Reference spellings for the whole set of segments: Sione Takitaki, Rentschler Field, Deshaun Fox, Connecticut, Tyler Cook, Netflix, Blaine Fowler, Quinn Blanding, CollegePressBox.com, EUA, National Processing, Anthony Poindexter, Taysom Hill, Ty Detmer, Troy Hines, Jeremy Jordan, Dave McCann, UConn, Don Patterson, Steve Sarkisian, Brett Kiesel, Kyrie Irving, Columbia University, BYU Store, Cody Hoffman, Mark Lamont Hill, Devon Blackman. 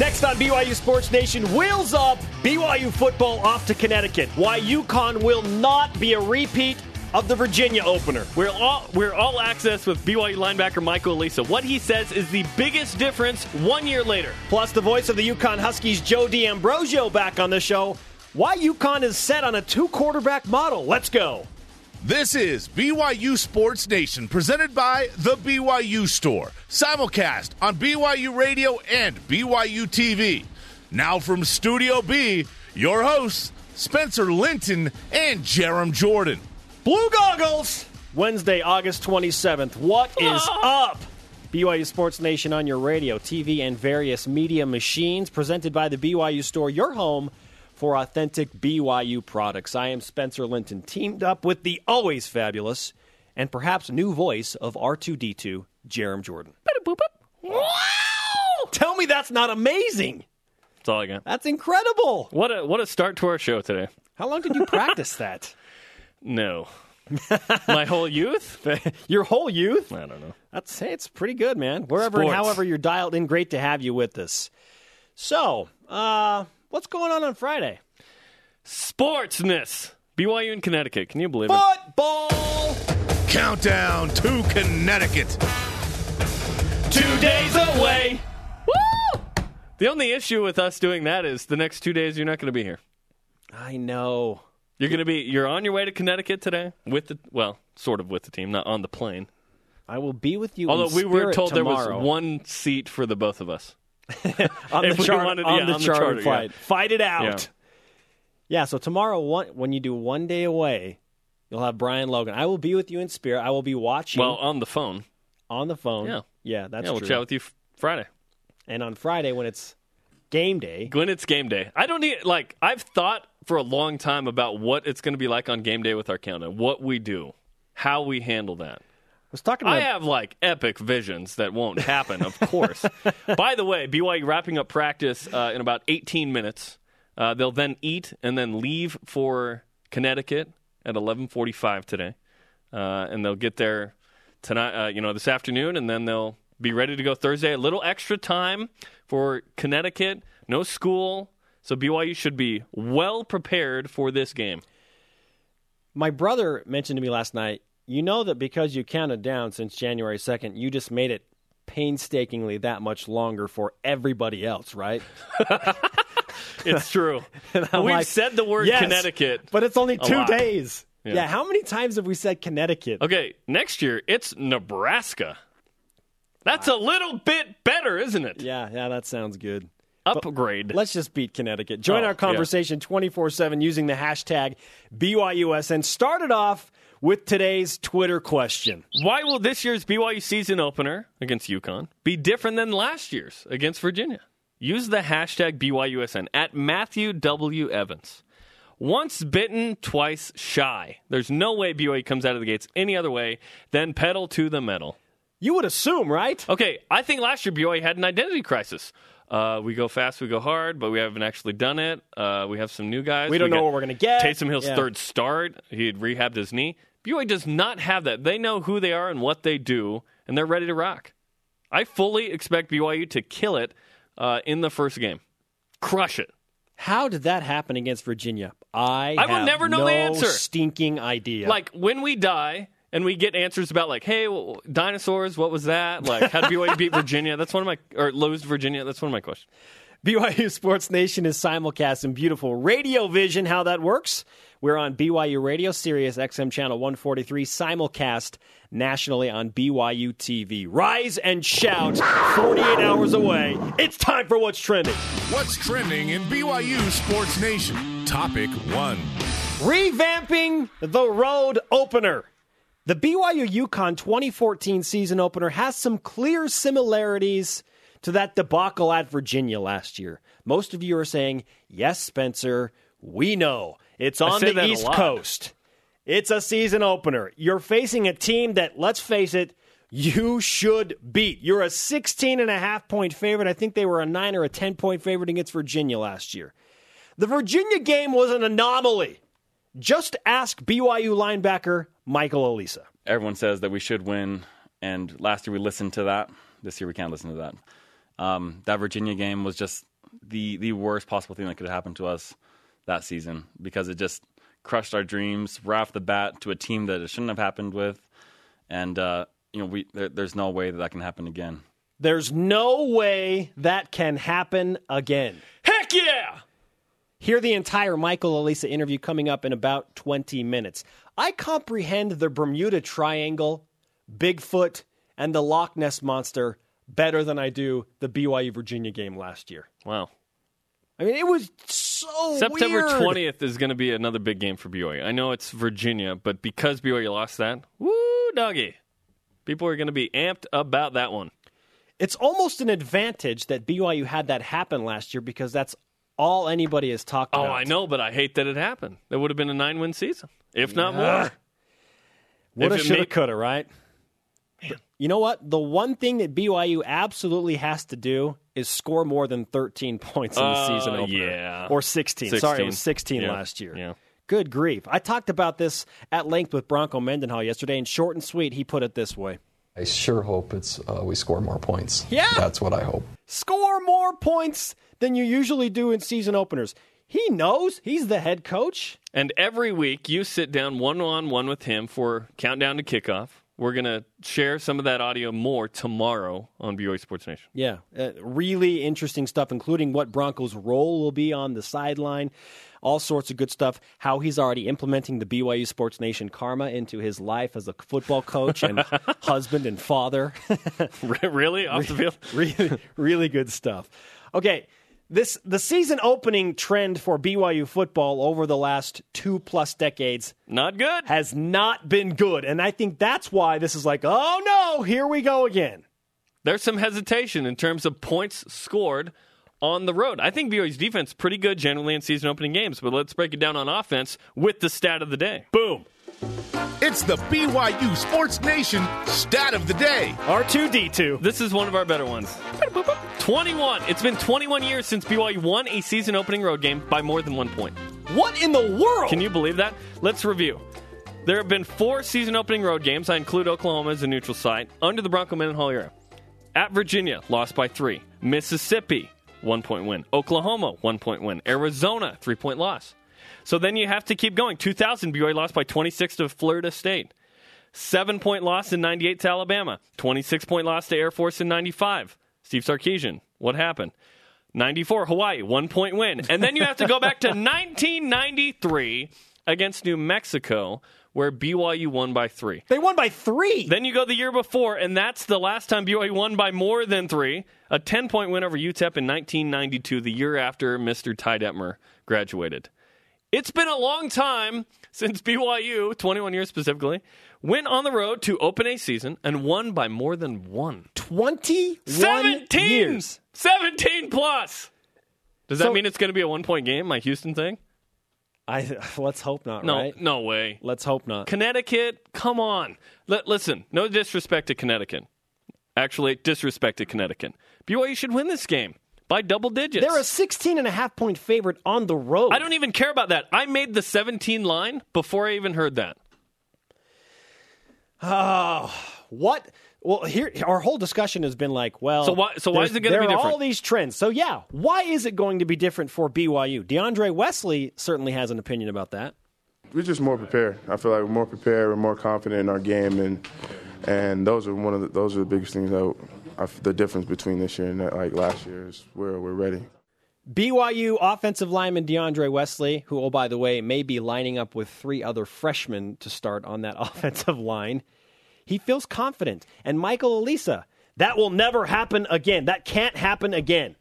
Next on BYU Sports Nation, wheels up, BYU football off to Connecticut. Why UConn will not be a repeat of the Virginia opener. We're all access with BYU linebacker Michael Alisa. What he says is the biggest difference 1 year later. Plus the voice of the UConn Huskies, Joe D'Ambrosio, back on the show. Why UConn is set on a two-quarterback model. Let's go. This is BYU Sports Nation, presented by the BYU Store. Simulcast on BYU Radio and BYU TV. Now from Studio B, your hosts, Spencer Linton and Jeremy Jordan. Blue goggles! Wednesday, August 27th. What is up? BYU Sports Nation on your radio, TV, and various media machines. Presented by the BYU Store, your home for authentic BYU products. I am Spencer Linton, teamed up with the always fabulous and perhaps new voice of R2-D2, Jeremy Jordan. Wow! Tell me that's not amazing! That's all I got. That's incredible! What a start to our show today. How long did you practice that? No. My whole youth? Your whole youth? I don't know. It's pretty good, man. Wherever Sports. And however you're dialed in, great to have you with us. So, what's going on Friday? Sportsness. BYU in Connecticut. Can you believe Football! Countdown to Connecticut. 2 days away. Woo! The only issue with us doing that is the next 2 days you're not going to be here. I know. You're on your way to Connecticut today sort of with the team, not on the plane. I will be with you. Although we were told tomorrow. There was one seat for the both of us on the charter flight. Yeah. Fight it out. Yeah. So tomorrow, when you do 1 day away, you'll have Brian Logan. I will be with you in spirit. I will be watching. Well, on the phone. Yeah, that's true. Yeah, we'll chat with you Friday. And on Friday when it's game day. When it's game day. I don't need, I've thought for a long time about what it's going to be like on game day with our countdown, what we do, how we handle that. I have, epic visions that won't happen, of course. By the way, BYU wrapping up practice in about 18 minutes. They'll then eat and then leave for Connecticut at 11:45 today. And they'll get there tonight, this afternoon, and then they'll be ready to go Thursday. A little extra time for Connecticut. No school. So BYU should be well prepared for this game. My brother mentioned to me last night, you know that because you counted down since January 2nd, you just made it painstakingly that much longer for everybody else, right? It's true. We've said the word yes, Connecticut. But it's only 2 days. Yeah, how many times have we said Connecticut? Okay, next year it's Nebraska. That's a little bit better, isn't it? Yeah, that sounds good. Upgrade. But let's just beat Connecticut. Join our conversation 24/7 using the hashtag BYUS and start it off with today's Twitter question. Why will this year's BYU season opener against UConn be different than last year's against Virginia? Use the hashtag BYUSN at Matthew W. Evans. Once bitten, twice shy. There's no way BYU comes out of the gates any other way than pedal to the metal. You would assume, right? Okay, I think last year BYU had an identity crisis. We go fast, we go hard, but we haven't actually done it. We have some new guys. We don't know what we're going to get. Taysom Hill's third start. He had rehabbed his knee. BYU does not have that. They know who they are and what they do, and they're ready to rock. I fully expect BYU to kill it in the first game. Crush it. How did that happen against Virginia? I will never know the answer. Stinking idea. When we die... And we get answers about, dinosaurs, what was that? How did BYU beat Virginia? Lose Virginia. That's one of my questions. BYU Sports Nation is simulcast in beautiful radio vision. How that works? We're on BYU Radio, Sirius XM Channel 143, simulcast nationally on BYU TV. Rise and shout, 48 hours away. It's time for What's Trending. What's Trending in BYU Sports Nation? Topic 1. Revamping the road opener. The BYU-UConn 2014 season opener has some clear similarities to that debacle at Virginia last year. Most of you are saying, yes, Spencer, we know. It's on the East Coast. It's a season opener. You're facing a team that, let's face it, you should beat. You're a 16.5-point favorite. I think they were a 9 or a 10-point favorite against Virginia last year. The Virginia game was an anomaly. Just ask BYU linebacker Michael Alisa. Everyone says that we should win, and last year we listened to that. This year we can't listen to that. That Virginia game was just the worst possible thing that could have happened to us that season, because it just crushed our dreams right off the bat to a team that it shouldn't have happened with. And, there's no way that can happen again. There's no way that can happen again. Heck yeah! Hear the entire Michael Alisa interview coming up in about 20 minutes. I comprehend the Bermuda Triangle, Bigfoot, and the Loch Ness Monster better than I do the BYU-Virginia game last year. Wow. I mean, it was so September weird. 20th is going to be another big game for BYU. I know it's Virginia, but because BYU lost that, woo, doggy. People are going to be amped about that one. It's almost an advantage that BYU had that happen last year, because that's all anybody has talked about. Oh, I know, but I hate that it happened. That would have been a 9-win season, if not more. Woulda, shoulda, coulda, right? But you know what? The one thing that BYU absolutely has to do is score more than 13 points in the season opener. Yeah. Or 16. Sorry, it was 16 last year. Yeah. Good grief. I talked about this at length with Bronco Mendenhall yesterday, and short and sweet, he put it this way. I sure hope it's we score more points. Yeah. That's what I hope. Score more points than you usually do in season openers. He knows. He's the head coach. And every week you sit down one-on-one with him for Countdown to Kickoff. We're going to share some of that audio more tomorrow on BYU Sports Nation. Yeah, really interesting stuff, including what Bronco's role will be on the sideline, all sorts of good stuff, how he's already implementing the BYU Sports Nation karma into his life as a football coach and husband and father. Really? Off the field? Really good stuff. Okay, the season-opening trend for BYU football over the last 2+ decades... Not good. ...has not been good. And I think that's why this is like, oh, no, here we go again. There's some hesitation in terms of points scored on the road. I think BYU's defense is pretty good generally in season-opening games, but let's break it down on offense with the stat of the day. Boom. It's the BYU Sports Nation stat of the day. R2-D2. This is one of our better ones. 21. It's been 21 years since BYU won a season-opening road game by more than 1 point. What in the world? Can you believe that? Let's review. There have been 4 season-opening road games. I include Oklahoma as a neutral site. Under the Bronco Mendenhall era. At Virginia, lost by 3. Mississippi, 1-point win. Oklahoma, 1-point win. Arizona, 3-point loss. So then you have to keep going. 2000, BYU lost by 26 to Florida State. 7-point loss in 98 to Alabama. 26-point loss to Air Force in 95. Steve Sarkisian, what happened? 94, Hawaii, 1-point win. And then you have to go back to 1993 against New Mexico, where BYU won by 3. They won by 3? Then you go the year before, and that's the last time BYU won by more than 3. A 10-point win over UTEP in 1992, the year after Mr. Ty Detmer graduated. It's been a long time since BYU, 21 years specifically, went on the road to open a season and won by more than 1. 17 years. 17 plus. Does that mean it's going to be a 1-point game, my Houston thing? Let's hope not, right? No way. Let's hope not. Connecticut, come on. Listen, no disrespect to Connecticut. Actually, disrespect to Connecticut. BYU should win this game. By double digits. They're a 16.5-point favorite on the road. I don't even care about that. I made the 17 line before I even heard that. Oh, what? Well, here our whole discussion has been like, well, so why is it going to be different? There are all these trends. So yeah, why is it going to be different for BYU? DeAndre Wesley certainly has an opinion about that. We're just more prepared. I feel like we're more prepared. We're more confident in our game, and those are the biggest things that. The difference between this year and like last year is where we're ready. BYU offensive lineman DeAndre Wesley, who, oh, by the way, may be lining up with 3 other freshmen to start on that offensive line. He feels confident. And Michael Alisa, that will never happen again. That can't happen again.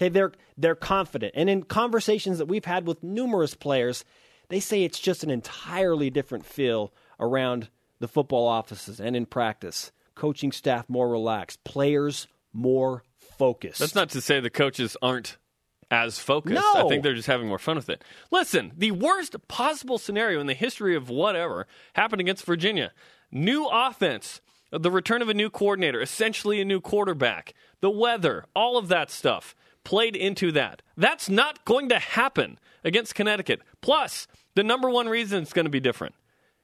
Okay, they're confident. And in conversations that we've had with numerous players, they say it's just an entirely different feel around the football offices and in practice. Coaching staff more relaxed. Players more focused. That's not to say the coaches aren't as focused. No. I think they're just having more fun with it. Listen, the worst possible scenario in the history of whatever happened against Virginia. New offense, the return of a new coordinator, essentially a new quarterback, the weather, all of that stuff played into that. That's not going to happen against Connecticut. Plus, the number one reason it's going to be different.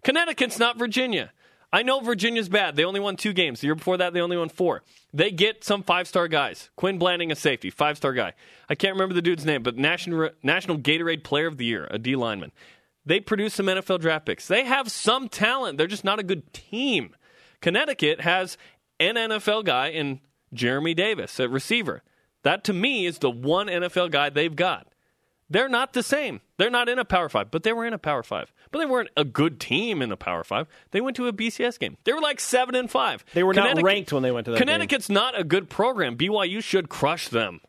Connecticut's not Virginia. I know Virginia's bad. They only won 2 games. The year before that, they only won 4. They get some 5-star guys. Quinn Blanding, a safety, 5-star guy. I can't remember the dude's name, but National Gatorade Player of the Year, a D lineman. They produce some NFL draft picks. They have some talent. They're just not a good team. Connecticut has an NFL guy in Jeremy Davis, a receiver. That, to me, is the one NFL guy they've got. They're not the same. They're not in a Power 5, but they were in a Power 5. But they weren't a good team in the Power 5. They went to a BCS game. They were like 7-5. They were not ranked when they went to that Connecticut's game. Not a good program. BYU should crush them.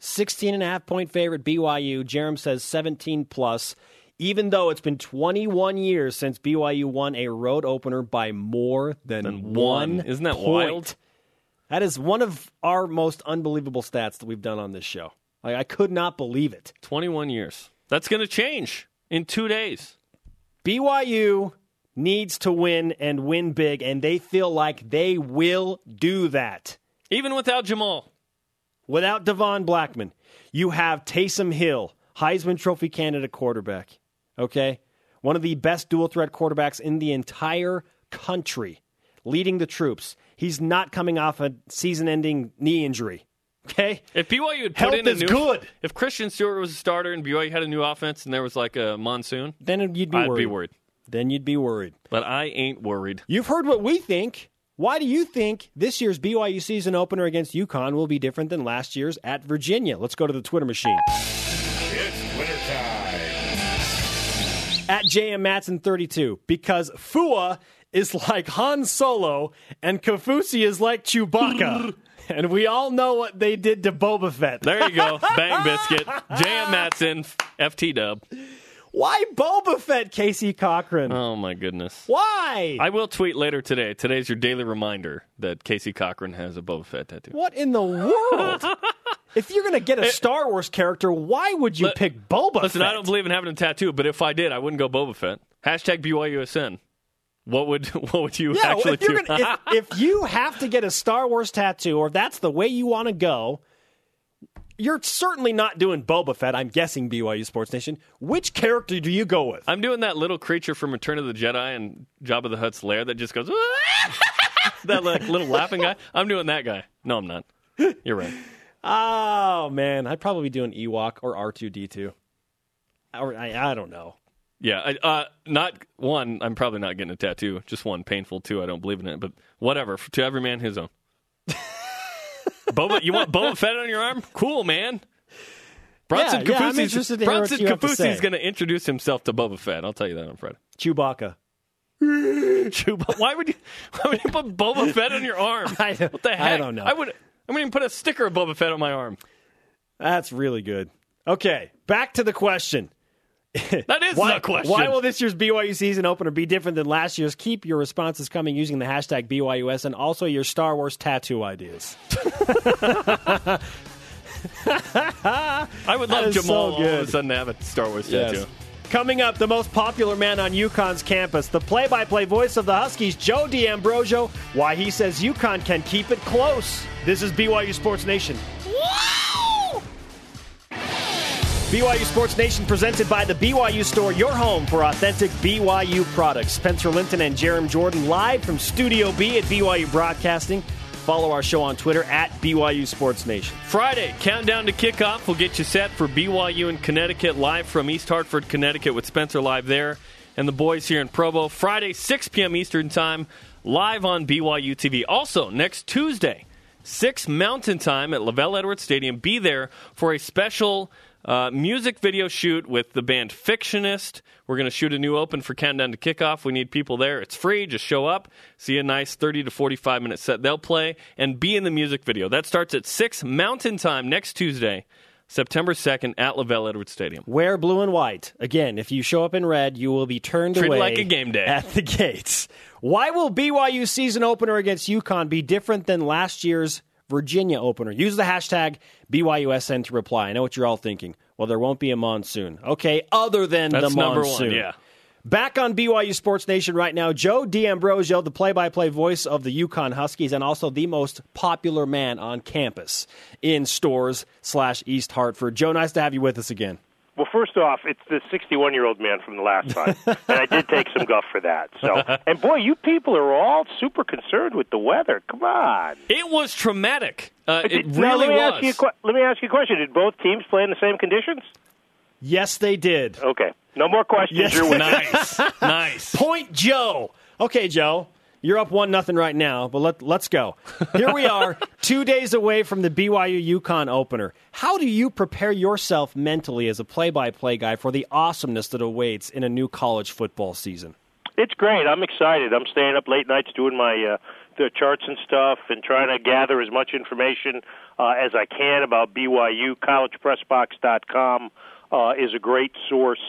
16.5-point favorite BYU. Jerem says 17-plus. Even though it's been 21 years since BYU won a road opener by more than one. Isn't that wild? That is one of our most unbelievable stats that we've done on this show. Like, I could not believe it. 21 years. That's going to change in 2 days. BYU needs to win and win big, and they feel like they will do that. Even without Jamal. Without Devon Blackman. You have Taysom Hill, Heisman Trophy candidate quarterback. Okay? One of the best dual-threat quarterbacks in the entire country, leading the troops. He's not coming off a season-ending knee injury. Okay. If BYU had put in a new, good. If Christian Stewart was a starter and BYU had a new offense and there was like a monsoon, then you'd be worried. I'd be worried. Then you'd be worried. But I ain't worried. You've heard what we think. Why do you think this year's BYU season opener against UConn will be different than last year's at Virginia? Let's go to the Twitter machine. It's Twitter time. At JM Matson 32, because Fua is like Han Solo and Kaufusi is like Chewbacca. And we all know what they did to Boba Fett. There you go. Bang biscuit. J.M. Matson, FT-dub. Why Boba Fett, Casey Cochran? Oh, my goodness. Why? I will tweet later today. Today's your daily reminder that Casey Cochran has a Boba Fett tattoo. What in the world? If you're going to get a Star Wars character, why would you pick Boba Fett? Listen, I don't believe in having a tattoo, but if I did, I wouldn't go Boba Fett. Hashtag BYUSN. What would you actually do? If you have to get a Star Wars tattoo, or that's the way you want to go, you're certainly not doing Boba Fett, I'm guessing, BYU Sports Nation. Which character do you go with? I'm doing that little creature from Return of the Jedi and Jabba the Hutt's lair that just goes, that like, little laughing guy. I'm doing that guy. No, I'm not. You're right. Oh, man. I'd probably do an Ewok or R2-D2. Or, I don't know. Yeah, not one, I'm probably not getting a tattoo. Just one, painful. Two, I don't believe in it. But whatever, to every man his own. Boba, you want Boba Fett on your arm? Cool, man. Bronson Kaufusi is going to introduce himself to Boba Fett. I'll tell you that on Friday. Chewbacca. Why would you put Boba Fett on your arm? What the heck? I don't know. I wouldn't even put a sticker of Boba Fett on my arm. That's really good. Okay, back to the question. That is the question. Why will this year's BYU season opener be different than last year's? Keep your responses coming using the hashtag BYUS and also your Star Wars tattoo ideas. I would love Jamal so all of a sudden to have a Star Wars tattoo. Coming up, the most popular man on UConn's campus, the play-by-play voice of the Huskies, Joe D'Ambrosio, why he says UConn can keep it close. This is BYU Sports Nation. BYU Sports Nation presented by the BYU Store, your home for authentic BYU products. Spencer Linton and Jeremy Jordan live from Studio B at BYU Broadcasting. Follow our show on Twitter at BYU Sports Nation. Friday, countdown to kickoff. We'll get you set for BYU in Connecticut live from East Hartford, Connecticut with Spencer live there and the boys here in Provo. Friday, 6 p.m. Eastern time, live on BYU TV. Also, next Tuesday, 6 Mountain time at Lavelle Edwards Stadium. Be there for a special music video shoot with the band Fictionist. We're going to shoot a new open for Countdown to Kickoff. We need people there. It's free. Just show up. See a nice 30 to 45-minute set they'll play and be in the music video. That starts at 6 Mountain Time next Tuesday, September 2nd at Lavelle Edwards Stadium. Wear blue and white. Again, if you show up in red, you will be turned away like a game day at the gates. Why will BYU's season opener against UConn be different than last year's Virginia opener? Use the hashtag BYUSN to reply. I know what you're all thinking. Well, there won't be a monsoon. Okay, other than that's the monsoon. One, yeah. Back on BYU Sports Nation right now, Joe D'Ambrosio, the play-by-play voice of the UConn Huskies and also the most popular man on campus in stores / East Hartford. Joe, nice to have you with us again. Well, first off, it's the 61-year-old man from the last time, and I did take some guff for that. So, and boy, you people are all super concerned with the weather. Come on, it was traumatic. It really was. Let me ask you a question: did both teams play in the same conditions? Yes, they did. Okay, no more questions. Yes. You're nice, nice. Point, Joe. Okay, Joe. You're up 1-0 right now, but let's go. Here we are, 2 days away from the BYU-UConn opener. How do you prepare yourself mentally as a play-by-play guy for the awesomeness that awaits in a new college football season? It's great. I'm excited. I'm staying up late nights doing my the charts and stuff and trying to gather as much information as I can about BYU. CollegePressBox.com is a great source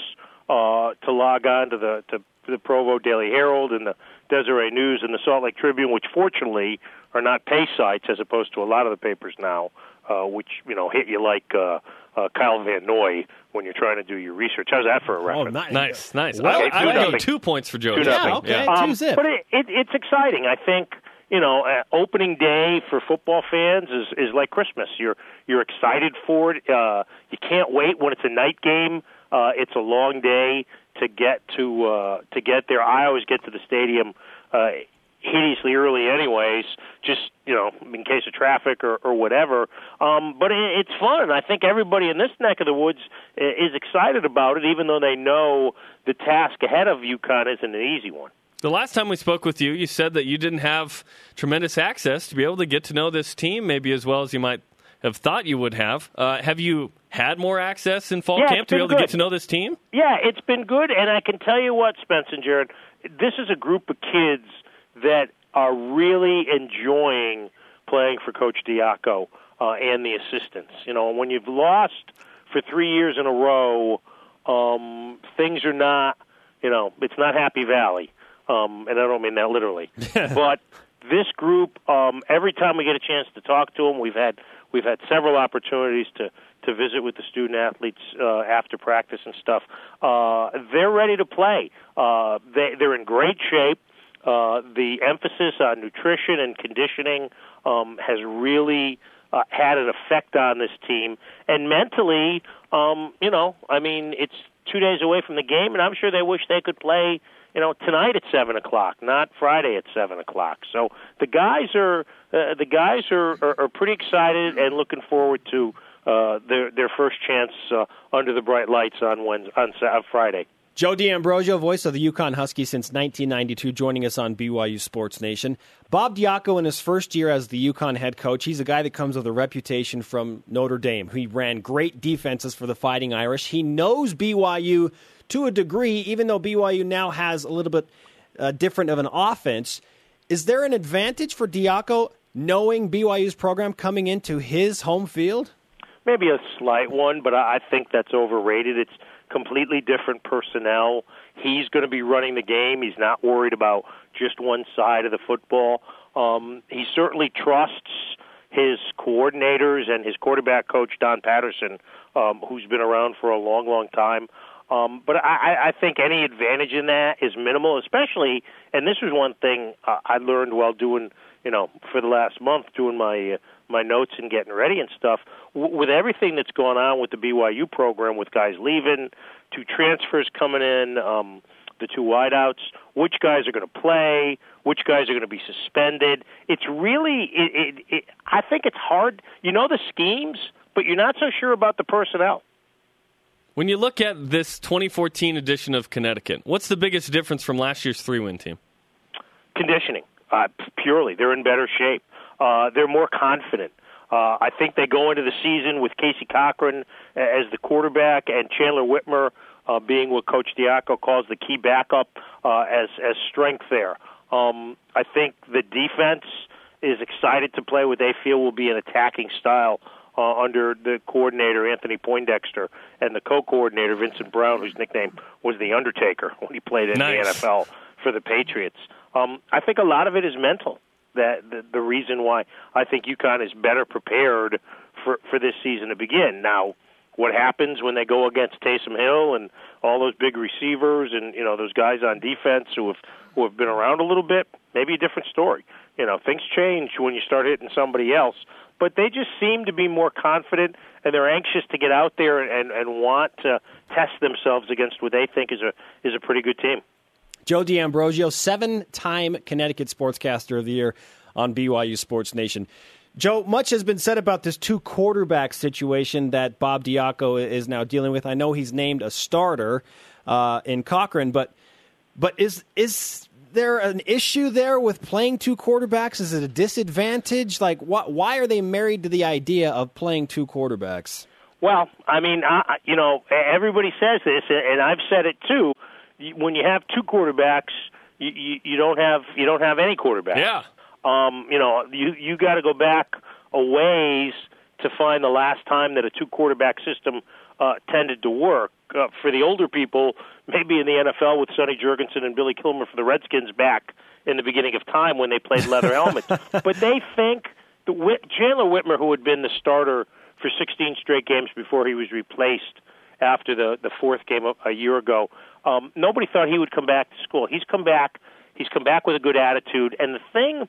to log on to the Provo Daily Herald and the Deseret News and the Salt Lake Tribune, which fortunately are not pay sites as opposed to a lot of the papers now, which, you know, hit you like Kyle Van Noy when you're trying to do your research. How's that for a reference? Oh, nice. Okay, I would go 2 points for Joe. Two zip. But it's exciting. I think, you know, opening day for football fans is like Christmas. You're excited for it. You can't wait when it's a night game. It's a long day to get there. I always get to the stadium hideously early anyways, just, you know, in case of traffic or whatever. But it's fun. I think everybody in this neck of the woods is excited about it, even though they know the task ahead of UConn isn't an easy one. The last time we spoke with you, you said that you didn't have tremendous access to be able to get to know this team maybe as well as you might have thought you would have. Have you had more access in fall camp to be able to get to know this team? Yeah, it's been good, and I can tell you what, Spence and Jared, this is a group of kids that are really enjoying playing for Coach Diaco and the assistants. You know, when you've lost for 3 years in a row, things are not, you know, it's not Happy Valley, and I don't mean that literally. But this group, every time we get a chance to talk to them, we've had several opportunities to visit with the student-athletes after practice and stuff. They're ready to play. They're in great shape. The emphasis on nutrition and conditioning has really had an effect on this team. And mentally, you know, I mean, it's 2 days away from the game, and I'm sure they wish they could play, you know, tonight at 7 o'clock, not Friday at 7 o'clock. So the guys are pretty excited and looking forward to their first chance under the bright lights on Friday. Joe D'Ambrosio, voice of the UConn Huskies since 1992, joining us on BYU Sports Nation. Bob Diaco, in his first year as the UConn head coach, he's a guy that comes with a reputation from Notre Dame. He ran great defenses for the Fighting Irish. He knows BYU to a degree, even though BYU now has a little bit different of an offense. Is there an advantage for Diaco knowing BYU's program coming into his home field? Maybe a slight one, but I think that's overrated. It's completely different personnel. He's going to be running the game. He's not worried about just one side of the football. He certainly trusts his coordinators and his quarterback coach, Don Patterson, who's been around for a long, long time. But I think any advantage in that is minimal, especially, and this was one thing I learned while doing, you know, for the last month, doing my notes and getting ready and stuff, with everything that's going on with the BYU program, with guys leaving, two transfers coming in, the two wideouts, which guys are going to play, which guys are going to be suspended. It's really, I think it's hard. You know the schemes, but you're not so sure about the personnel. When you look at this 2014 edition of Connecticut, what's the biggest difference from last year's three-win team? Conditioning, purely. They're in better shape. They're more confident. I think they go into the season with Casey Cochran as the quarterback and Chandler Whitmer being what Coach Diaco calls the key backup as strength there. I think the defense is excited to play what they feel will be an attacking style under the coordinator, Anthony Poindexter, and the co-coordinator, Vincent Brown, whose nickname was The Undertaker when he played in the NFL for the Patriots. I think a lot of it is mental. That the reason why I think UConn is better prepared for this season to begin. Now, what happens when they go against Taysom Hill and all those big receivers and, you know, those guys on defense who have been around a little bit? Maybe a different story. You know, things change when you start hitting somebody else but they just seem to be more confident, and they're anxious to get out there and want to test themselves against what they think is a pretty good team. Joe D'Ambrosio, 7-time Connecticut Sportscaster of the Year on BYU Sports Nation. Joe, much has been said about this two-quarterback situation that Bob Diaco is now dealing with. I know he's named a starter in Cochran, but is there an issue there with playing two quarterbacks? Is it a disadvantage? Like, why are they married to the idea of playing two quarterbacks? Well, I mean, everybody says this, and I've said it too. When you have two quarterbacks, you don't have any quarterback. Yeah. You got to go back a ways to find the last time that a two quarterback system tended to work. For the older people, maybe in the NFL with Sonny Jurgensen and Billy Kilmer for the Redskins back in the beginning of time when they played leather helmets. But they think Chandler Whitmer, who had been the starter for 16 straight games before he was replaced after the fourth game a year ago, nobody thought he would come back to school. He's come back with a good attitude. And the thing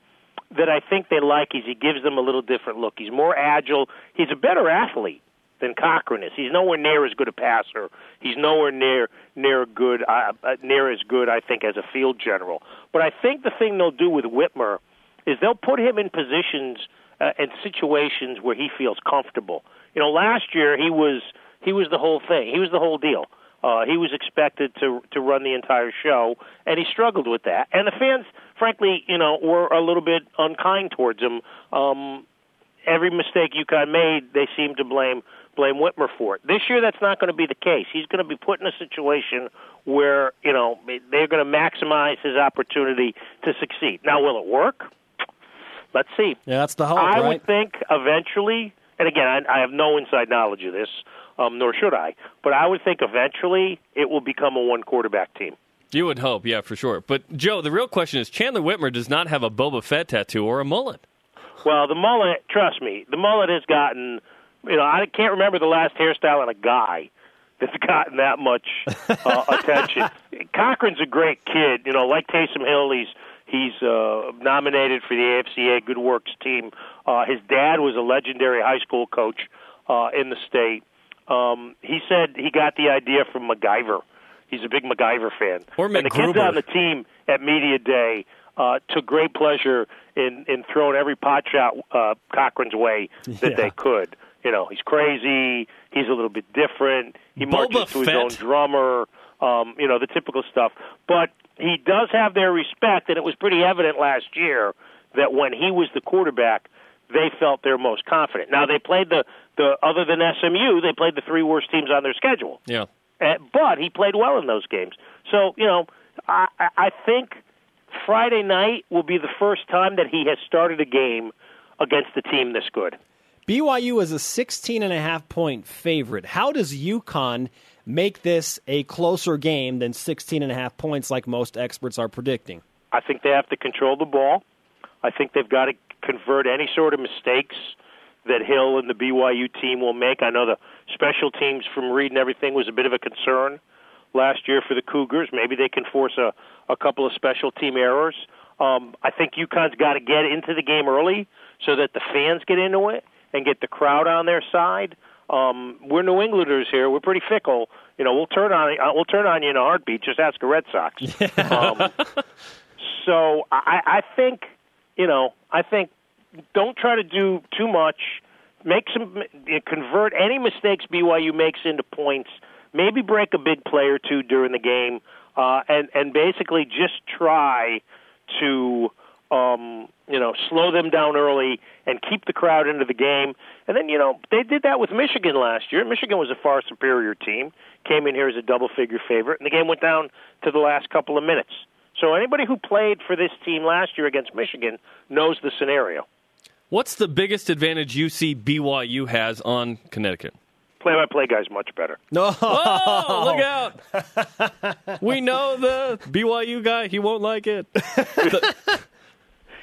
that I think they like is he gives them a little different look. He's more agile. He's a better athlete than Cochran is. He's nowhere near as good a passer. He's nowhere near as good, I think, as a field general. But I think the thing they'll do with Whitmer is they'll put him in positions and situations where he feels comfortable. You know, last year he was the whole thing. He was the whole deal. He was expected to run the entire show, and he struggled with that. And the fans, frankly, were a little bit unkind towards him. Every mistake UConn made, they seemed to blame Whitmer for it. This year, that's not going to be the case. He's going to be put in a situation where, they're going to maximize his opportunity to succeed. Now, will it work? Let's see. Yeah, that's the hope, right? I would think eventually, and again, I have no inside knowledge of this, nor should I, but I would think eventually it will become a one-quarterback team. You would hope, yeah, for sure. But, Joe, the real question is Chandler Whitmer does not have a Boba Fett tattoo or a mullet. Well, the mullet, trust me, the mullet has gotten, I can't remember the last hairstyle on a guy that's gotten that much attention. Cochran's a great kid. Like Taysom Hill, he's nominated for the AFCA Good Works team. His dad was a legendary high school coach in the state. He said he got the idea from MacGyver. He's a big MacGyver fan. Or MacGruber. And the kids on the team at Media Day took great pleasure in throwing every pot shot Cochran's way that they could. He's crazy. He's a little bit different. He marches to his own drummer. The typical stuff. But he does have their respect, and it was pretty evident last year that when he was the quarterback, they felt their most confident. Now, they played other than SMU, they played the three worst teams on their schedule. Yeah. But he played well in those games. So, I think Friday night will be the first time that he has started a game against a team this good. BYU is a 16.5-point favorite. How does UConn make this a closer game than 16.5 points like most experts are predicting? I think they have to control the ball. I think they've got to convert any sort of mistakes that Hill and the BYU team will make. I know the special teams from Reed and everything was a bit of a concern last year for the Cougars. Maybe they can force a couple of special team errors. I think UConn's got to get into the game early so that the fans get into it and get the crowd on their side. We're New Englanders here. We're pretty fickle. We'll turn on you in a heartbeat. Just ask the Red Sox. So I think, don't try to do too much. Convert any mistakes BYU makes into points. Maybe break a big play or two during the game, and basically just try to slow them down early and keep the crowd into the game. And then they did that with Michigan last year. Michigan was a far superior team, came in here as a double-figure favorite, and the game went down to the last couple of minutes. So anybody who played for this team last year against Michigan knows the scenario. What's the biggest advantage you see BYU has on Connecticut? Play-by-play guy's much better. No, oh, look out! We know the BYU guy. He won't like it.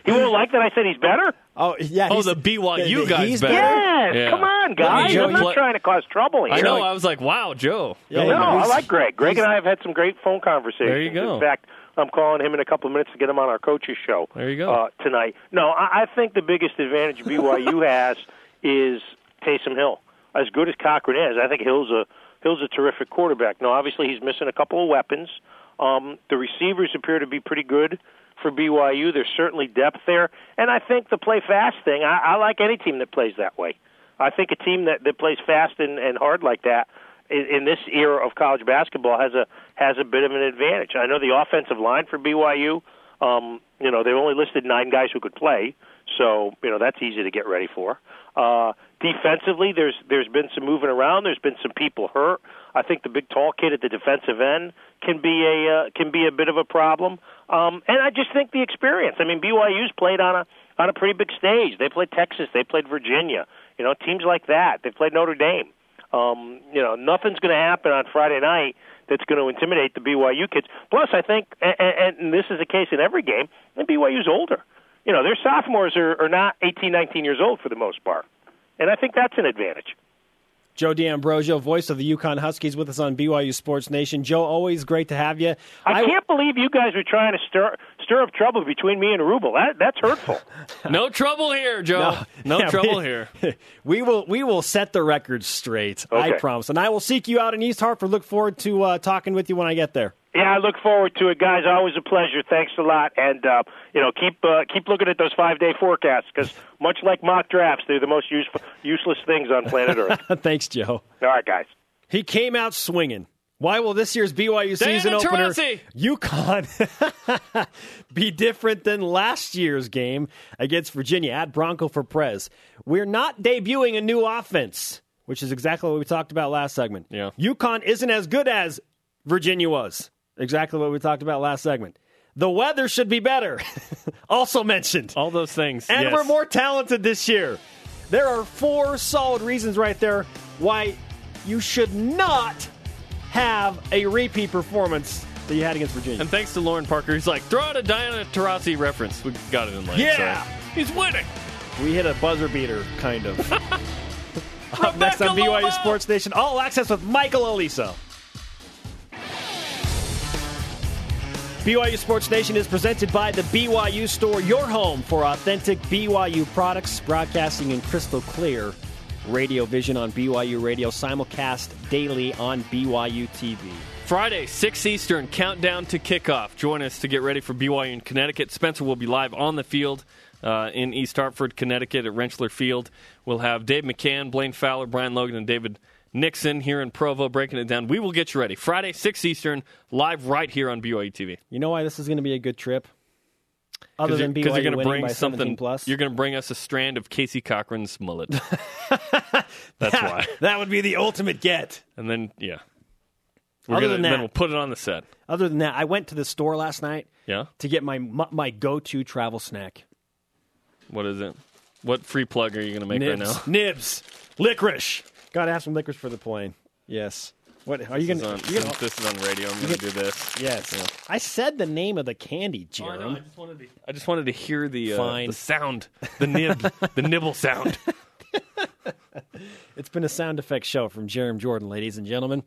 He won't like that I said he's better? Oh, yeah. Oh, the BYU guy's better. Yes, yeah. Come on, guys. I'm not trying to cause trouble here. I know. I was like, wow, Joe. Yeah, no, I like Greg. Greg and I have had some great phone conversations. There you go. In fact, I'm calling him in a couple of minutes to get him on our coaches show. There you go. Tonight. No, I think the biggest advantage BYU has is Taysom Hill. As good as Cochran is, I think Hill's a terrific quarterback. Now, obviously, he's missing a couple of weapons. The receivers appear to be pretty good for BYU. There's certainly depth there. And I think the play fast thing, I like any team that plays that way. I think a team that plays fast and hard like that in this era of college basketball has a bit of an advantage. I know the offensive line for BYU, they only listed 9 guys who could play, so that's easy to get ready for. Defensively, there's been some moving around. There's been some people hurt. I think the big tall kid at the defensive end can be a bit of a problem. And I just think the experience. I mean, BYU's played on a pretty big stage. They played Texas. They played Virginia. Teams like that. They played Notre Dame. Nothing's going to happen on Friday night that's going to intimidate the BYU kids. Plus, I think, and this is the case in every game, and BYU's older. Their sophomores are not 18, 19 years old for the most part. And I think that's an advantage. Joe D'Ambrosio, voice of the UConn Huskies, with us on BYU Sports Nation. Joe, always great to have you. I can't believe you guys were trying to stir up trouble between me and Rubel. That's hurtful. No trouble here, Joe. No trouble here. We will set the record straight, okay. I promise. And I will seek you out in East Hartford. Look forward to talking with you when I get there. Yeah, I look forward to it, guys. Always a pleasure. Thanks a lot. And, keep looking at those 5-day forecasts because, much like mock drafts, they're the most useless things on planet Earth. Thanks, Joe. All right, guys. He came out swinging. Why will this year's BYU season opener, UConn, be different than last year's game against Virginia at Bronco for Prez? We're not debuting a new offense, which is exactly what we talked about last segment. Yeah. UConn isn't as good as Virginia was. Exactly what we talked about last segment. The weather should be better. Also mentioned. All those things. And yes. We're more talented this year. There are 4 solid reasons right there why you should not have a repeat performance that you had against Virginia. And thanks to Lauren Parker. He's like, throw out a Diana Taurasi reference. We got it in line. Yeah. So. He's winning. We hit a buzzer beater, kind of. Up next on BYU Sports Nation, All Access with Michael Alisa. BYU Sports Nation is presented by the BYU Store, your home for authentic BYU products, broadcasting in crystal clear radio vision on BYU Radio, simulcast daily on BYU TV. Friday, 6 Eastern, countdown to kickoff. Join us to get ready for BYU in Connecticut. Spencer will be live on the field in East Hartford, Connecticut at Rentschler Field. We'll have Dave McCann, Blaine Fowler, Brian Logan, and David Nixon here in Provo, breaking it down. We will get you ready. Friday, 6 Eastern, live right here on BYU TV. You know why this is going to be a good trip? Other than BYU winning by 17+. You're going to bring us a strand of Casey Cochran's mullet. That's why. That would be the ultimate get. And then, yeah. Then we'll put it on the set. Other than that, I went to the store last night to get my go-to travel snack. What is it? What free plug are you going to make right now? Nibs. Licorice. Got to have some liquors for the plane. Yes. What are you going to do? This is on radio. I'm going to do this. Yes. Yeah. I said the name of the candy, Jeremy. Oh, I just wanted to hear the sound, the nibble sound. It's been a sound effects show from Jeremy Jordan, ladies and gentlemen.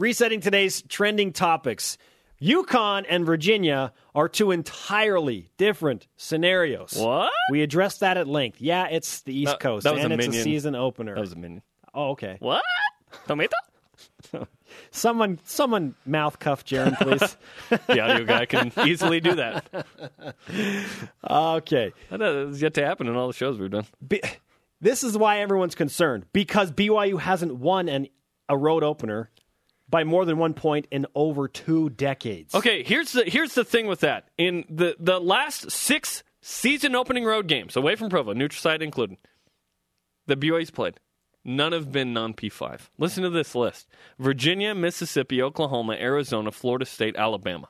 Resetting today's trending topics. UConn and Virginia are 2 entirely different scenarios. What? We addressed that at length. Yeah, it's the East Coast, and it's a season opener. That was a minion. Oh, okay. What? Tomato? Someone mouth cuff Jeremy, please. The audio guy can easily do that. Okay. It's yet to happen in all the shows we've done. This is why everyone's concerned, because BYU hasn't won a road opener by more than 1 point in over 2 decades. Okay, here's the thing with that. In the last 6 season opening road games, away from Provo, neutral site included, the BYU's played. None have been non-P5. Listen to this list. Virginia, Mississippi, Oklahoma, Arizona, Florida State, Alabama.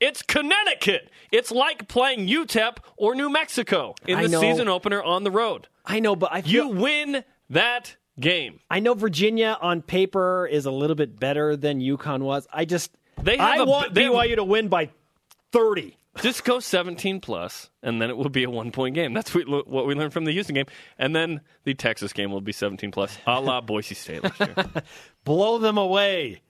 It's Connecticut. It's like playing UTEP or New Mexico in the season opener on the road. I know, but I feel... You win that game. I know Virginia on paper is a little bit better than UConn was. I want BYU to win by 30. Just go 17+, and then it will be a 1-point game. That's what we learned from the Houston game. And then the Texas game will be 17+, a la Boise State last year. Blow them away.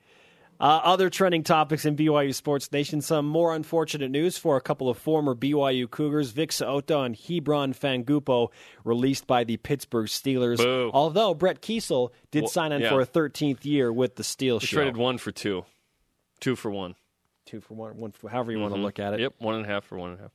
Other trending topics in BYU Sports Nation, some more unfortunate news for a couple of former BYU Cougars, Vic Saotta and Hebron Fangupo, released by the Pittsburgh Steelers. Boo. Although Brett Kiesel did sign on for a 13th year with the Steel Show. Traded one for two. Two for one, however you want to look at it. Yep, 1.5 for 1.5.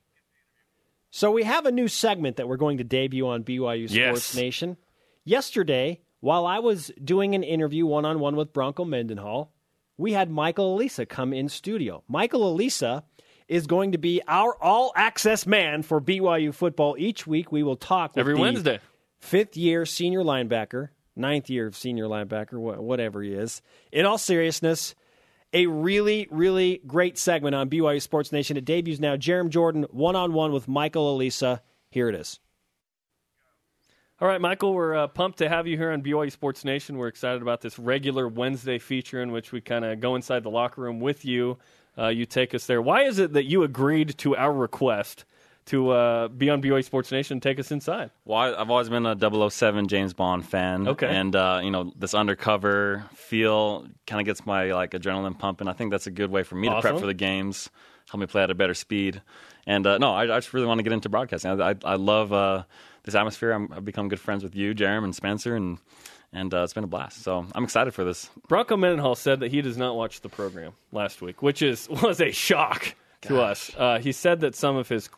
So we have a new segment that we're going to debut on BYU Sports Nation. Yesterday, while I was doing an interview one-on-one with Bronco Mendenhall, we had Michael Alisa come in studio. Michael Alisa is going to be our all-access man for BYU football. Each week we will talk with every Wednesday. Fifth-year senior linebacker, ninth-year senior linebacker, whatever he is. In all seriousness, a really, really great segment on BYU Sports Nation. It debuts now. Jeremy Jordan, one-on-one with Michael Alisa. Here it is. All right, Michael, we're pumped to have you here on BYU Sports Nation. We're excited about this regular Wednesday feature in which we kind of go inside the locker room with you. You take us there. Why is it that you agreed to our request to be on BYU Sports Nation and take us inside? Well, I've always been a 007 James Bond fan. Okay. And, you know, this undercover feel kind of gets my, like, adrenaline pumping. I think that's a good way for me to prep for the games, help me play at a better speed. And, I just really want to get into broadcasting. I love... this atmosphere. I've become good friends with you, Jerem, and Spencer, and it's been a blast. So I'm excited for this. Bronco Mendenhall said that he does not watch the program last week, which was a shock to us. He said that some of his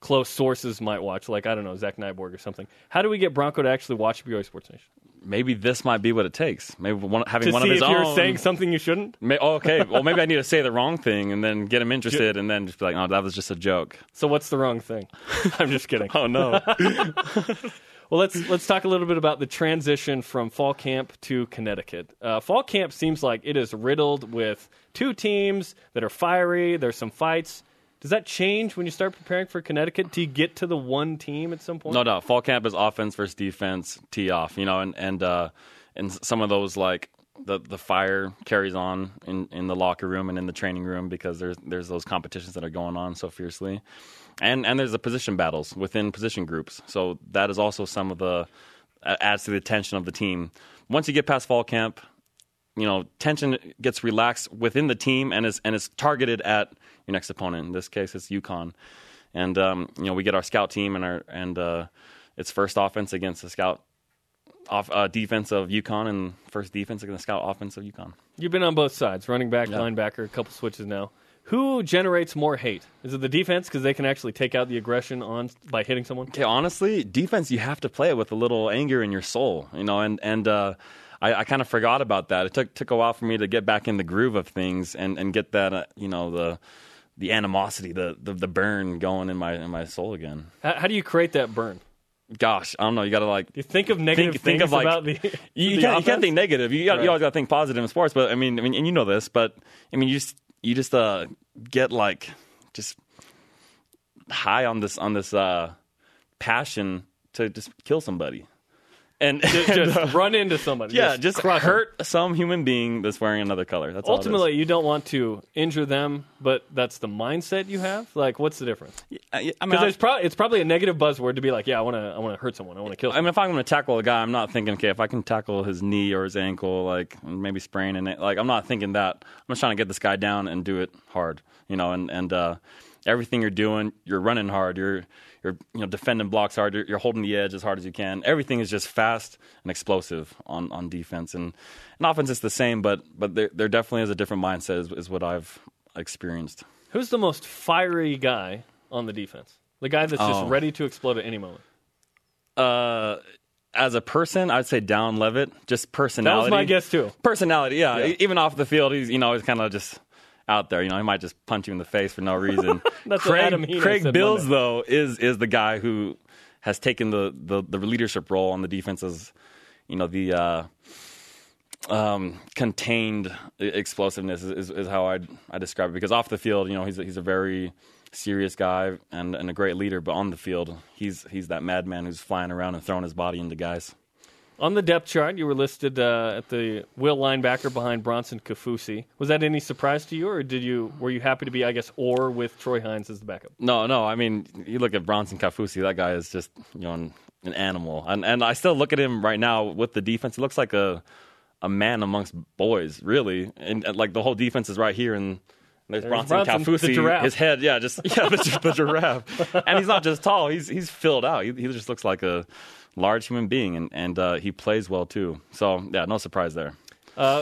close sources might watch, like, I don't know, Zach Nyborg or something. How do we get Bronco to actually watch BYU Sports Nation? Maybe this might be what it takes. Maybe having one of his own. To see if you're saying something you shouldn't? Okay, well, maybe I need to say the wrong thing and then get him interested and then just be like, oh, that was just a joke. So what's the wrong thing? I'm just kidding. Oh, no. Well, let's talk a little bit about the transition from fall camp to Connecticut. Fall camp seems like it is riddled with two teams that are fiery. There's some fights. Does that change when you start preparing for Connecticut? Do you get to the one team at some point? No doubt. Fall camp is offense versus defense, tee off, you know, and some of those, like, the fire carries on in the locker room and in the training room because there's those competitions that are going on so fiercely. And there's the position battles within position groups. So that is also some of the adds to the tension of the team. Once you get past fall camp, you know, tension gets relaxed within the team and is targeted at your next opponent. In this case, it's UConn, and you know, we get our scout team and it's first offense against the scout defense of UConn and first defense against the scout offense of UConn. You've been on both sides, running back, linebacker, a couple switches now. Who generates more hate? Is it the defense because they can actually take out the aggression by hitting someone? Okay, honestly, defense, you have to play it with a little anger in your soul, you know, and I kind of forgot about that. It took a while for me to get back in the groove of things and get that, you know, the animosity, the burn going in my soul again. How do you create that burn? Gosh, I don't know. You got to, like... You think of negative things of, like, about the you can't think negative. You always got to think positive in sports. But, I mean, and you know this, but, I mean, you just get, like, just high on this passion to just kill somebody. And just run into somebody. Yeah, just hurt some human being that's wearing another color. That's ultimately, you don't want to injure them, but that's the mindset you have. Like, what's the difference? Because it's probably a negative buzzword to be like, yeah, I want to hurt someone. I want to kill someone. I mean, if I'm going to tackle a guy, I'm not thinking, okay, if I can tackle his knee or his ankle, like, maybe sprain and like, I'm not thinking that. I'm just trying to get this guy down and do it hard, you know. And everything you're doing, you're running hard. You're you know, defending blocks hard. You're holding the edge as hard as you can. Everything is just fast and explosive on defense. And offense is the same, but there definitely is a different mindset is what I've experienced. Who's the most fiery guy on the defense? The guy that's just ready to explode at any moment? As a person, I'd say Down Levitt. Just personality. That was my guess, too. Personality, yeah. Even off the field, he's, you know, he's kind of just... out there, you know, he might just punch you in the face for no reason. That's Craig Bills, Monday, though, is the guy who has taken the leadership role on the defense as, you know, the contained explosiveness is how I describe it. Because off the field, you know, he's a very serious guy and a great leader, but on the field, he's that madman who's flying around and throwing his body into guys. On the depth chart, you were listed at the will linebacker behind Bronson Kaufusi. Was that any surprise to you, or were you happy to be, I guess, or with Troy Hines as the backup? No. I mean, you look at Bronson Kaufusi, that guy is just, you know, an animal. And I still look at him right now with the defense. He looks like a a man amongst boys, really. And like the whole defense is right here, and there's Bronson Kaufusi, his head, the giraffe. And he's not just tall; he's filled out. He just looks like a large human being, and he plays well too. So yeah, no surprise there.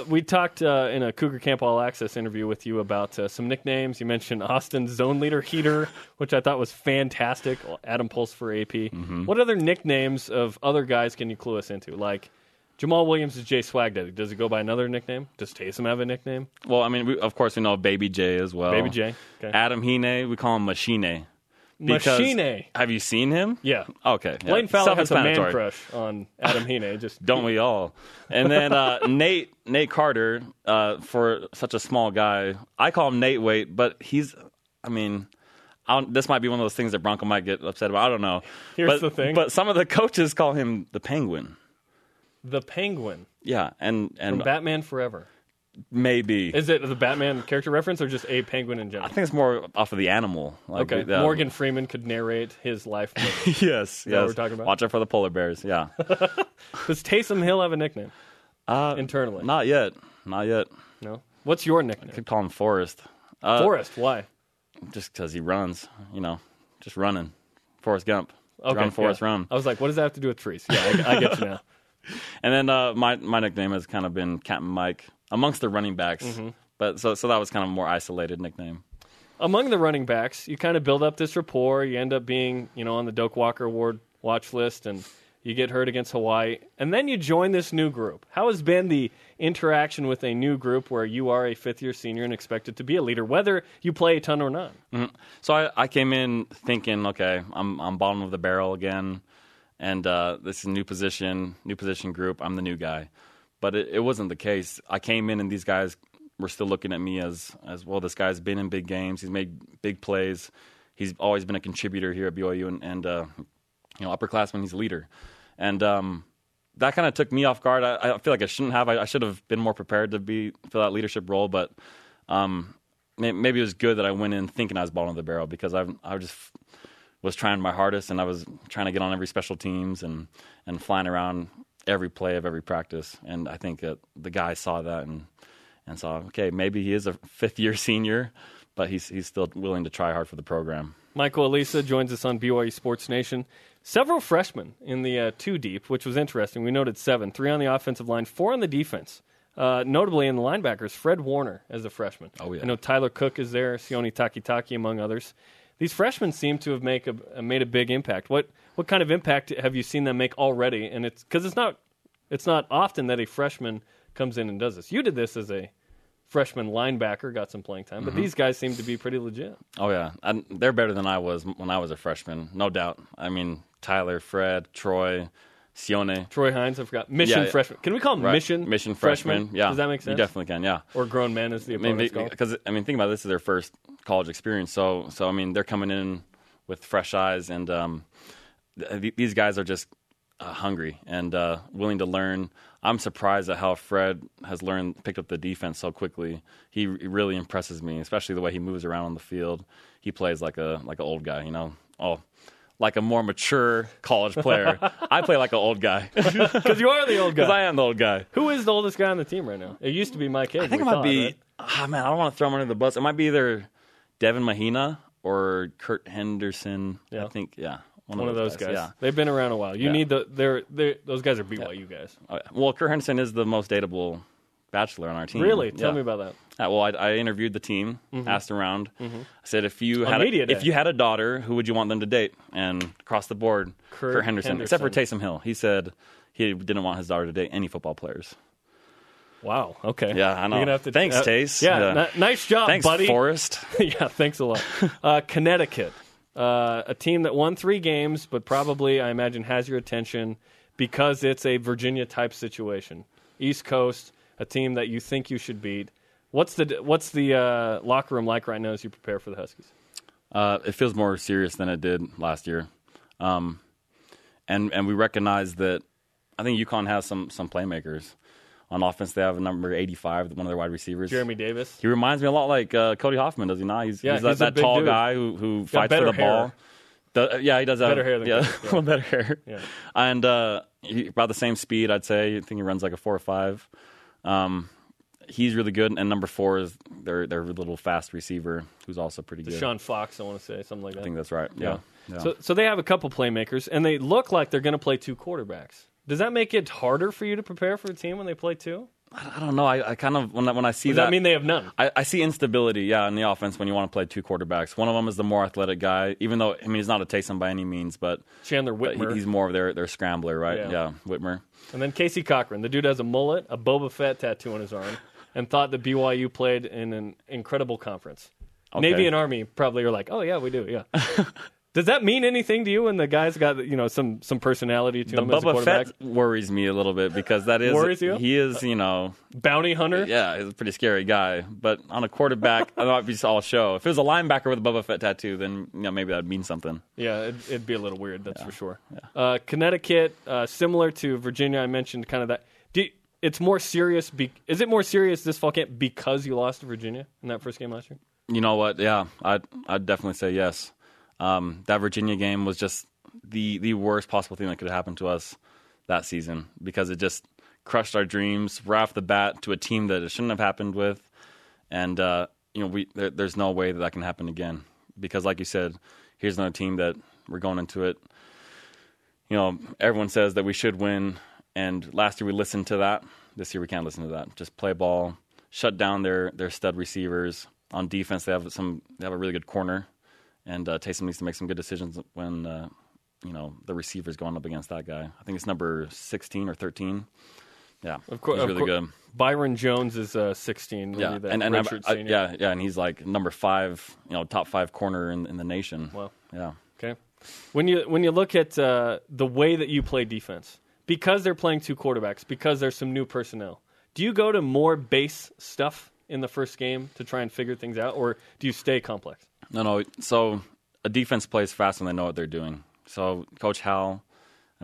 We talked in a Cougar Camp All Access interview with you about some nicknames. You mentioned Austin's Zone Leader Heater, which I thought was fantastic. Adam Pulse for AP. Mm-hmm. What other nicknames of other guys can you clue us into? Like Jamal Williams is Jay Swag Daddy. Does he go by another nickname? Does Taysom have a nickname? Well, I mean, we know Baby J as well. Baby J. Okay. Adam Hine, we call him Machine. Machine. Have you seen him? Yeah. Okay. Yeah. Blaine Fowler has a man crush on Adam Hine. Just don't we all? And then Nate Carter, for such a small guy, I call him Nate Weight, but this might be one of those things that Bronco might get upset about. I don't know. Here's the thing. But some of the coaches call him the Penguin. The Penguin. Yeah, and from Batman Forever. Maybe. Is it the Batman character reference or just a penguin in general? I think it's more off of the animal. Like, okay. Morgan Freeman could narrate his life. Yes. What we're talking about. Watch out for the polar bears. Yeah. Does Taysom Hill have a nickname? Internally. Not yet. No. What's your nickname? I could call him Forrest. Forrest. Why? Just because he runs. Just running. Forrest Gump. Okay. Run, Forrest, run. I was like, what does that have to do with trees? Yeah, I get you now. And then my nickname has kind of been Captain Mike. Amongst the running backs, mm-hmm. But so that was kind of a more isolated nickname. Among the running backs, you kind of build up this rapport. You end up being, on the Doak Walker Award watch list, and you get hurt against Hawaii, and then you join this new group. How has been the interaction with a new group where you are a fifth-year senior and expected to be a leader, whether you play a ton or not? Mm-hmm. So I came in thinking, okay, I'm bottom of the barrel again, and this is a new position group. I'm the new guy. But it wasn't the case. I came in and these guys were still looking at me as well, this guy's been in big games. He's made big plays. He's always been a contributor here at BYU and upperclassman, he's a leader. And that kind of took me off guard. I feel like I shouldn't have. I should have been more prepared to fill that leadership role. But maybe it was good that I went in thinking I was bottom of the barrel because I just was trying my hardest and I was trying to get on every special teams and flying around every play of every practice, and I think that the guy saw that and saw, okay, maybe he is a fifth-year senior, but he's still willing to try hard for the program. Michael Alisa joins us on BYU Sports Nation. Several freshmen in the two-deep, which was interesting. We noted 7, 3 on the offensive line, 4 on the defense, notably in the linebackers, Fred Warner as a freshman. Oh, yeah. I know Tyler Cook is there, Sione Takitaki, among others. These freshmen seem to have made a big impact. What kind of impact have you seen them make already? And it's not often that a freshman comes in and does this. You did this as a freshman linebacker, got some playing time, but mm-hmm. These guys seem to be pretty legit. Oh yeah, they're better than I was when I was a freshman, no doubt. I mean, Tyler, Fred, Troy, Sione, Troy Hines. I forgot mission freshman. Can we call him right. Mission freshman? Yeah, does that make sense? You definitely can. Yeah, or grown men as the opponent's called. Because think about it, this is their first college experience. So they're coming in with fresh eyes, and these guys are just hungry and willing to learn. I'm surprised at how Fred has picked up the defense so quickly. He really impresses me, especially the way he moves around on the field. He plays like an old guy, like a more mature college player. I play like an old guy. Because you are the old guy. Because I am the old guy. Who is the oldest guy on the team right now? It used to be Mike Hill. I think it might be, I don't want to throw him under the bus. It might be either Devin Mahina or Kurt Henderson. Yeah. I think, yeah. One of those guys. Yeah. They've been around a while. You need those guys are BYU guys. Oh, yeah. Well, Kurt Henderson is the most dateable bachelor on our team. Really? Tell me about that. Yeah, well, I interviewed the team, mm-hmm. asked around. Mm-hmm. I said, if you had a daughter, who would you want them to date? And across the board, Kurt Henderson, except for Taysom Hill. He said he didn't want his daughter to date any football players. Wow. Okay. Yeah, I know. Thanks, Tace. Yeah. Nice job, buddy. Thanks, Forrest. Yeah. Thanks a lot. Connecticut. A team that won 3 games, but probably, I imagine, has your attention because it's a Virginia-type situation. East Coast, a team that you think you should beat. What's the locker room like right now as you prepare for the Huskies? It feels more serious than it did last year. And we recognize that I think UConn has some playmakers. On offense, they have number 85, one of their wide receivers. Jeremy Davis. He reminds me a lot like Cody Hoffman, does he not? He's that tall dude. Guy who fights for the ball. He does have better hair than Cody. Yeah, better hair. Yeah. And about the same speed, I'd say. I think he runs like a 4 or 5. He's really good. And number four is their little fast receiver, who's also pretty good. Deshaun Fox, I want to say, something like that. I think that's right. Yeah. So they have a couple playmakers, and they look like they're going to play two quarterbacks. Does that make it harder for you to prepare for a team when they play two? I don't know. I kind of, when I see that. Does that mean they have none? I see instability, in the offense when you want to play two quarterbacks. One of them is the more athletic guy, even though, he's not a Taysom by any means, but Chandler Whitmer. But he's more of their scrambler, right? Yeah, Whitmer. And then Casey Cochran. The dude has a mullet, a Boba Fett tattoo on his arm, and thought that BYU played in an incredible conference. Okay. Navy and Army probably are like, oh, yeah, we do, yeah. Does that mean anything to you when the guy's got some personality to him as a quarterback? Fett worries me a little bit because that is... Worries you? He is, Bounty hunter? Yeah, he's a pretty scary guy. But on a quarterback, I might be all show. If it was a linebacker with a Boba Fett tattoo, then maybe that would mean something. Yeah, it'd be a little weird, that's for sure. Yeah. Connecticut, similar to Virginia, I mentioned kind of that... It's more serious. Is it more serious this fall camp because you lost to Virginia in that first game last year? You know what? Yeah, I'd definitely say yes. That Virginia game was just the worst possible thing that could happen to us that season because it just crushed our dreams right off the bat to a team that it shouldn't have happened with. And there's no way that can happen again because, like you said, here's another team that we're going into it. Everyone says that we should win. And last year we listened to that. This year we can't listen to that. Just play ball, shut down their stud receivers. On defense, they have a really good corner, and Taysom needs to make some good decisions when the receiver's going up against that guy. I think it's number 16 or 13. Yeah, of course, he's really good. Byron Jones is 16. Really, yeah, and yeah, and he's like number 5. Top 5 corner in the nation. Wow. Yeah. Okay. When you look at the way that you play defense. Because they're playing two quarterbacks, because there's some new personnel, do you go to more base stuff in the first game to try and figure things out, or do you stay complex? No. So a defense plays fast when they know what they're doing. So Coach Howell,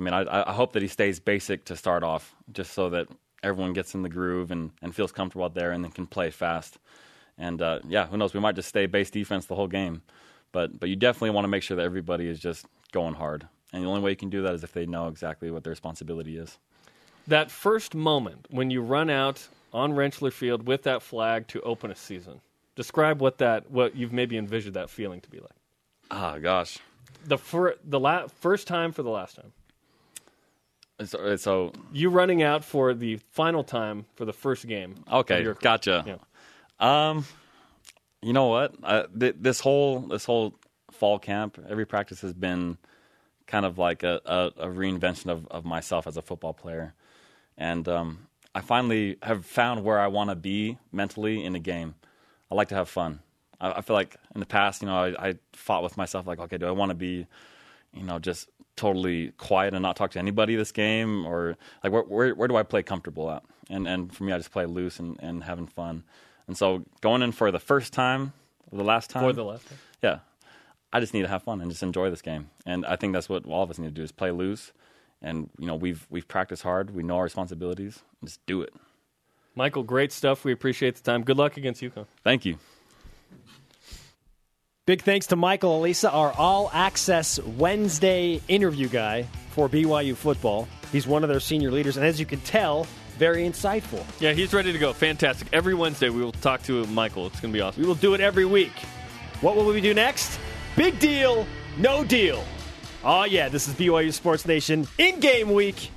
I hope that he stays basic to start off just so that everyone gets in the groove and feels comfortable out there and then can play fast. And, who knows? We might just stay base defense the whole game. But you definitely want to make sure that everybody is just going hard. And the only way you can do that is if they know exactly what their responsibility is. That first moment when you run out on Rentschler Field with that flag to open a season, describe what you've maybe envisioned that feeling to be like. Ah, gosh. The first time for the last time. So you running out for the final time for the first game. Okay, gotcha. Yeah. You know what? This whole fall camp, every practice has been kind of like a reinvention of myself as a football player. And I finally have found where I want to be mentally in a game. I like to have fun. I feel like in the past, I fought with myself like, okay, do I want to be, just totally quiet and not talk to anybody this game? Or like where do I play comfortable at? And for me, I just play loose and having fun. And so going in for the first time, the last time. Yeah. I just need to have fun and just enjoy this game. And I think that's what all of us need to do is play loose. And, we've practiced hard. We know our responsibilities. Just do it. Michael, great stuff. We appreciate the time. Good luck against UConn. Thank you. Big thanks to Michael Alisa, our all-access Wednesday interview guy for BYU football. He's one of their senior leaders. And as you can tell, very insightful. Yeah, he's ready to go. Fantastic. Every Wednesday we will talk to Michael. It's going to be awesome. We will do it every week. What will we do next? Big deal, no deal. Oh, yeah, this is BYU Sports Nation in game week.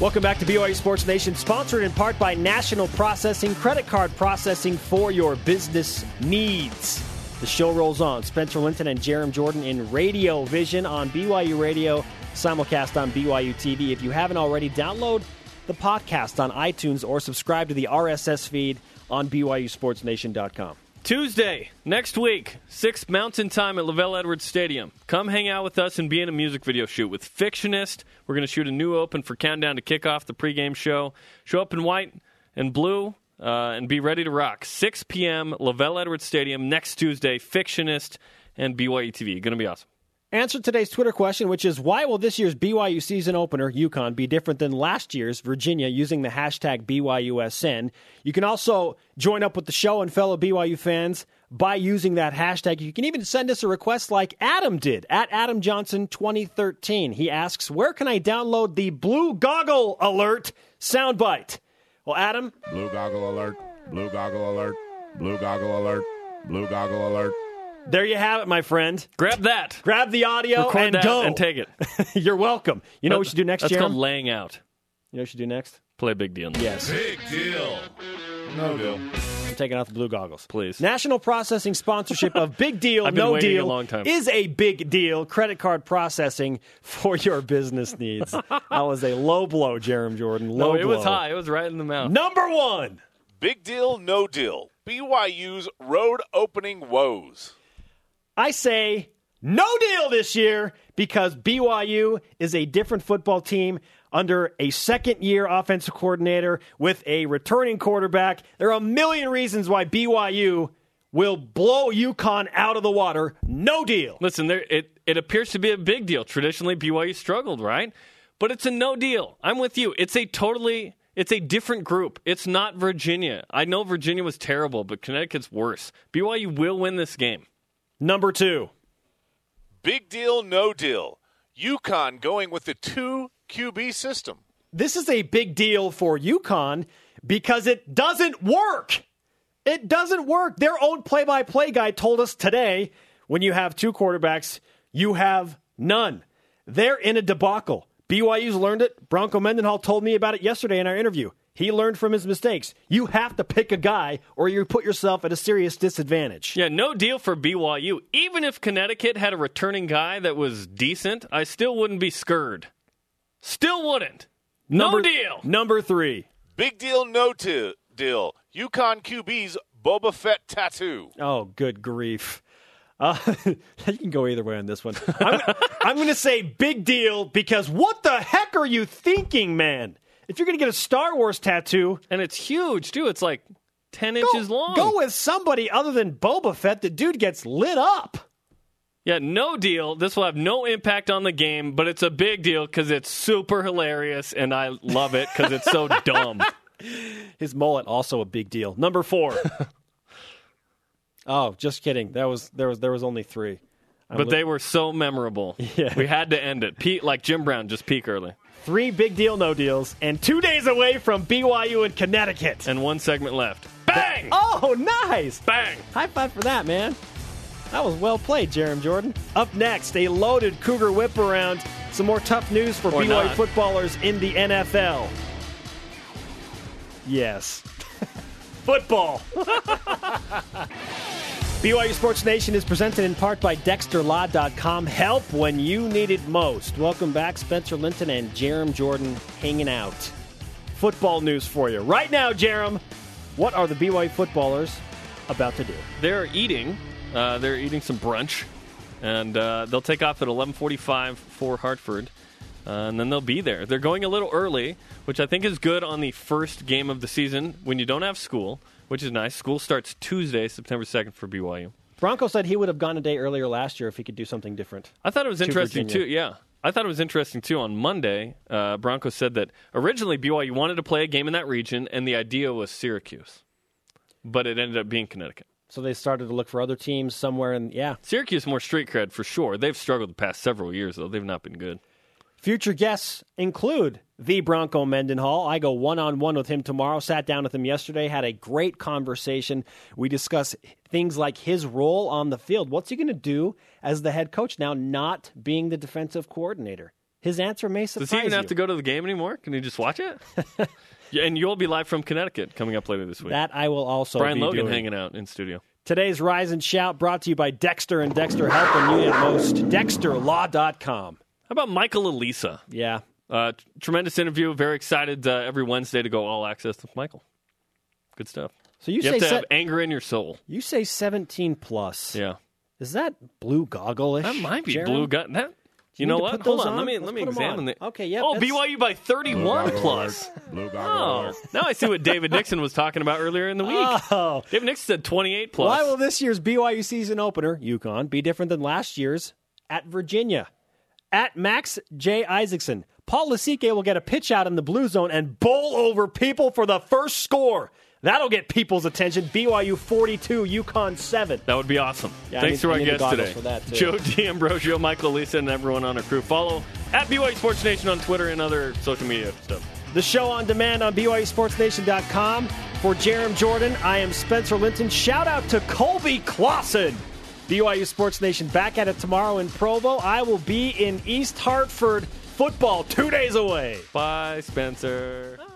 Welcome back to BYU Sports Nation, sponsored in part by National Processing, credit card processing for your business needs. The show rolls on. Spencer Linton and Jeremy Jordan in Radio Vision on BYU Radio, simulcast on BYU TV. If you haven't already, download the podcast on iTunes or subscribe to the RSS feed on BYUSportsNation.com. Tuesday, next week, 6 Mountain Time at Lavelle Edwards Stadium. Come hang out with us and be in a music video shoot with Fictionist. We're going to shoot a new open for Countdown to Kickoff, the pregame show. Show up in white and blue and be ready to rock. 6 p.m., Lavelle Edwards Stadium, next Tuesday, Fictionist and BYU TV. Going to be awesome. Answer today's Twitter question, which is, why will this year's BYU season opener, UConn, be different than last year's Virginia, using the hashtag BYUSN? You can also join up with the show and fellow BYU fans by using that hashtag. You can even send us a request like Adam did, at Adam Johnson 2013. He asks, where can I download the Blue Goggle Alert soundbite? Well, Adam. Blue Goggle Alert. Blue Goggle Alert. Blue Goggle Alert. Blue Goggle Alert. There you have it, my friend. Grab that. Grab the audio. Record and that go. And take it. You're welcome. You know what we should do next, Jeremy? That's called laying out. You know what we should do next? Play Big Deal. Yes. Big Deal. No deal. I'm taking out the blue goggles. Please. National Processing sponsorship of Big Deal, No Deal a long time. Is a big deal. Credit card processing for your business needs. That was a low blow, Jeremy Jordan. Low blow. It was high. It was right in the mouth. Number one. Big Deal, No Deal. BYU's road opening woes. I say no deal this year because BYU is a different football team under a second-year offensive coordinator with a returning quarterback. There are a million reasons why BYU will blow UConn out of the water. No deal. Listen, it appears to be a big deal. Traditionally, BYU struggled, right? But it's a no deal. I'm with you. It's a different group. It's not Virginia. I know Virginia was terrible, but Connecticut's worse. BYU will win this game. Number two. Big deal, no deal. UConn going with the 2 QB system. This is a big deal for UConn because it doesn't work. It doesn't work. Their own play-by-play guy told us today, when you have 2 quarterbacks, you have none. They're in a debacle. BYU's learned it. Bronco Mendenhall told me about it yesterday in our interview. He learned from his mistakes. You have to pick a guy or you put yourself at a serious disadvantage. Yeah, no deal for BYU. Even if Connecticut had a returning guy that was decent, I still wouldn't be scurred. Still wouldn't. No deal. Number three. Big deal, no deal. UConn QB's Boba Fett tattoo. Oh, good grief. You can go either way on this one. I'm going to say big deal because what the heck are you thinking, man? If you're going to get a Star Wars tattoo... And it's huge, too. It's like 10 inches long. Go with somebody other than Boba Fett. The dude gets lit up. Yeah, no deal. This will have no impact on the game, but it's a big deal because it's super hilarious, and I love it because it's so dumb. His mullet, also a big deal. Number four. Oh, just kidding. There was only 3. But they were so memorable. Yeah. We had to end it. Like Jim Brown, just peak early. 3 big deal, no deals, and 2 days away from BYU and Connecticut. And 1 segment left. Bang! Oh, nice! Bang! High five for that, man. That was well played, Jeremy Jordan. Up next, a loaded Cougar whip around. Some more tough news for BYU footballers in the NFL. Yes. Football. BYU Sports Nation is presented in part by DexterLaw.com. Help when you need it most. Welcome back, Spencer Linton and Jeremy Jordan hanging out. Football news for you. Right now, Jeremy, what are the BYU footballers about to do? They're eating some brunch, and they'll take off at 11:45 for Hartford, and then they'll be there. They're going a little early, which I think is good on the first game of the season when you don't have school, which is nice. School starts Tuesday, September 2nd for BYU. Bronco said he would have gone a day earlier last year if he could do something different. I thought it was interesting, too. Yeah. I thought it was interesting, too. On Monday, Bronco said that originally BYU wanted to play a game in that region, and the idea was Syracuse. But it ended up being Connecticut. So they started to look for other teams somewhere. Syracuse, more street cred for sure. They've struggled the past several years, though. They've not been good. Future guests include the Bronco Mendenhall. I go one-on-one with him tomorrow. Sat down with him yesterday. Had a great conversation. We discuss things like his role on the field. What's he going to do as the head coach now, not being the defensive coordinator? His answer may surprise you. Does he even have to go to the game anymore? Can he just watch it? And you'll be live from Connecticut coming up later this week. That I will also Brian Logan doing. Hanging out in studio. Today's Rise and Shout brought to you by Dexter and Dexter Help when you need most. DexterLaw.com. How about Michael Alisa? Yeah. Tremendous interview. Very excited every Wednesday to go all access with Michael. Good stuff. So you say have to have anger in your soul. You say 17 plus. Yeah. Is that blue goggle-ish? That might be Jeremy? Blue goggle. You know what? Hold on. Let me examine the... Okay, yeah. Oh, BYU by 31 plus. Blue goggle. Oh, now I see what David Nixon was talking about earlier in the week. Oh. David Nixon said 28 plus. Why will this year's BYU season opener, UConn, be different than last year's at Virginia? At Max J. Isaacson, Paul Lasique will get a pitch out in the blue zone and bowl over people for the first score That'll get people's attention. BYU 42, UConn 7. That would be awesome. Yeah, thanks to our guests today. For that, Joe D'Ambrosio, Michael Alisa, and everyone on our crew. Follow at BYU Sports Nation on Twitter and other social media stuff. The show on demand on BYUSportsNation.com. For Jeremy Jordan, I am Spencer Linton. Shout out to Colby Clausen. BYU Sports Nation back at it tomorrow in Provo. I will be in East Hartford football 2 days away. Bye, Spencer.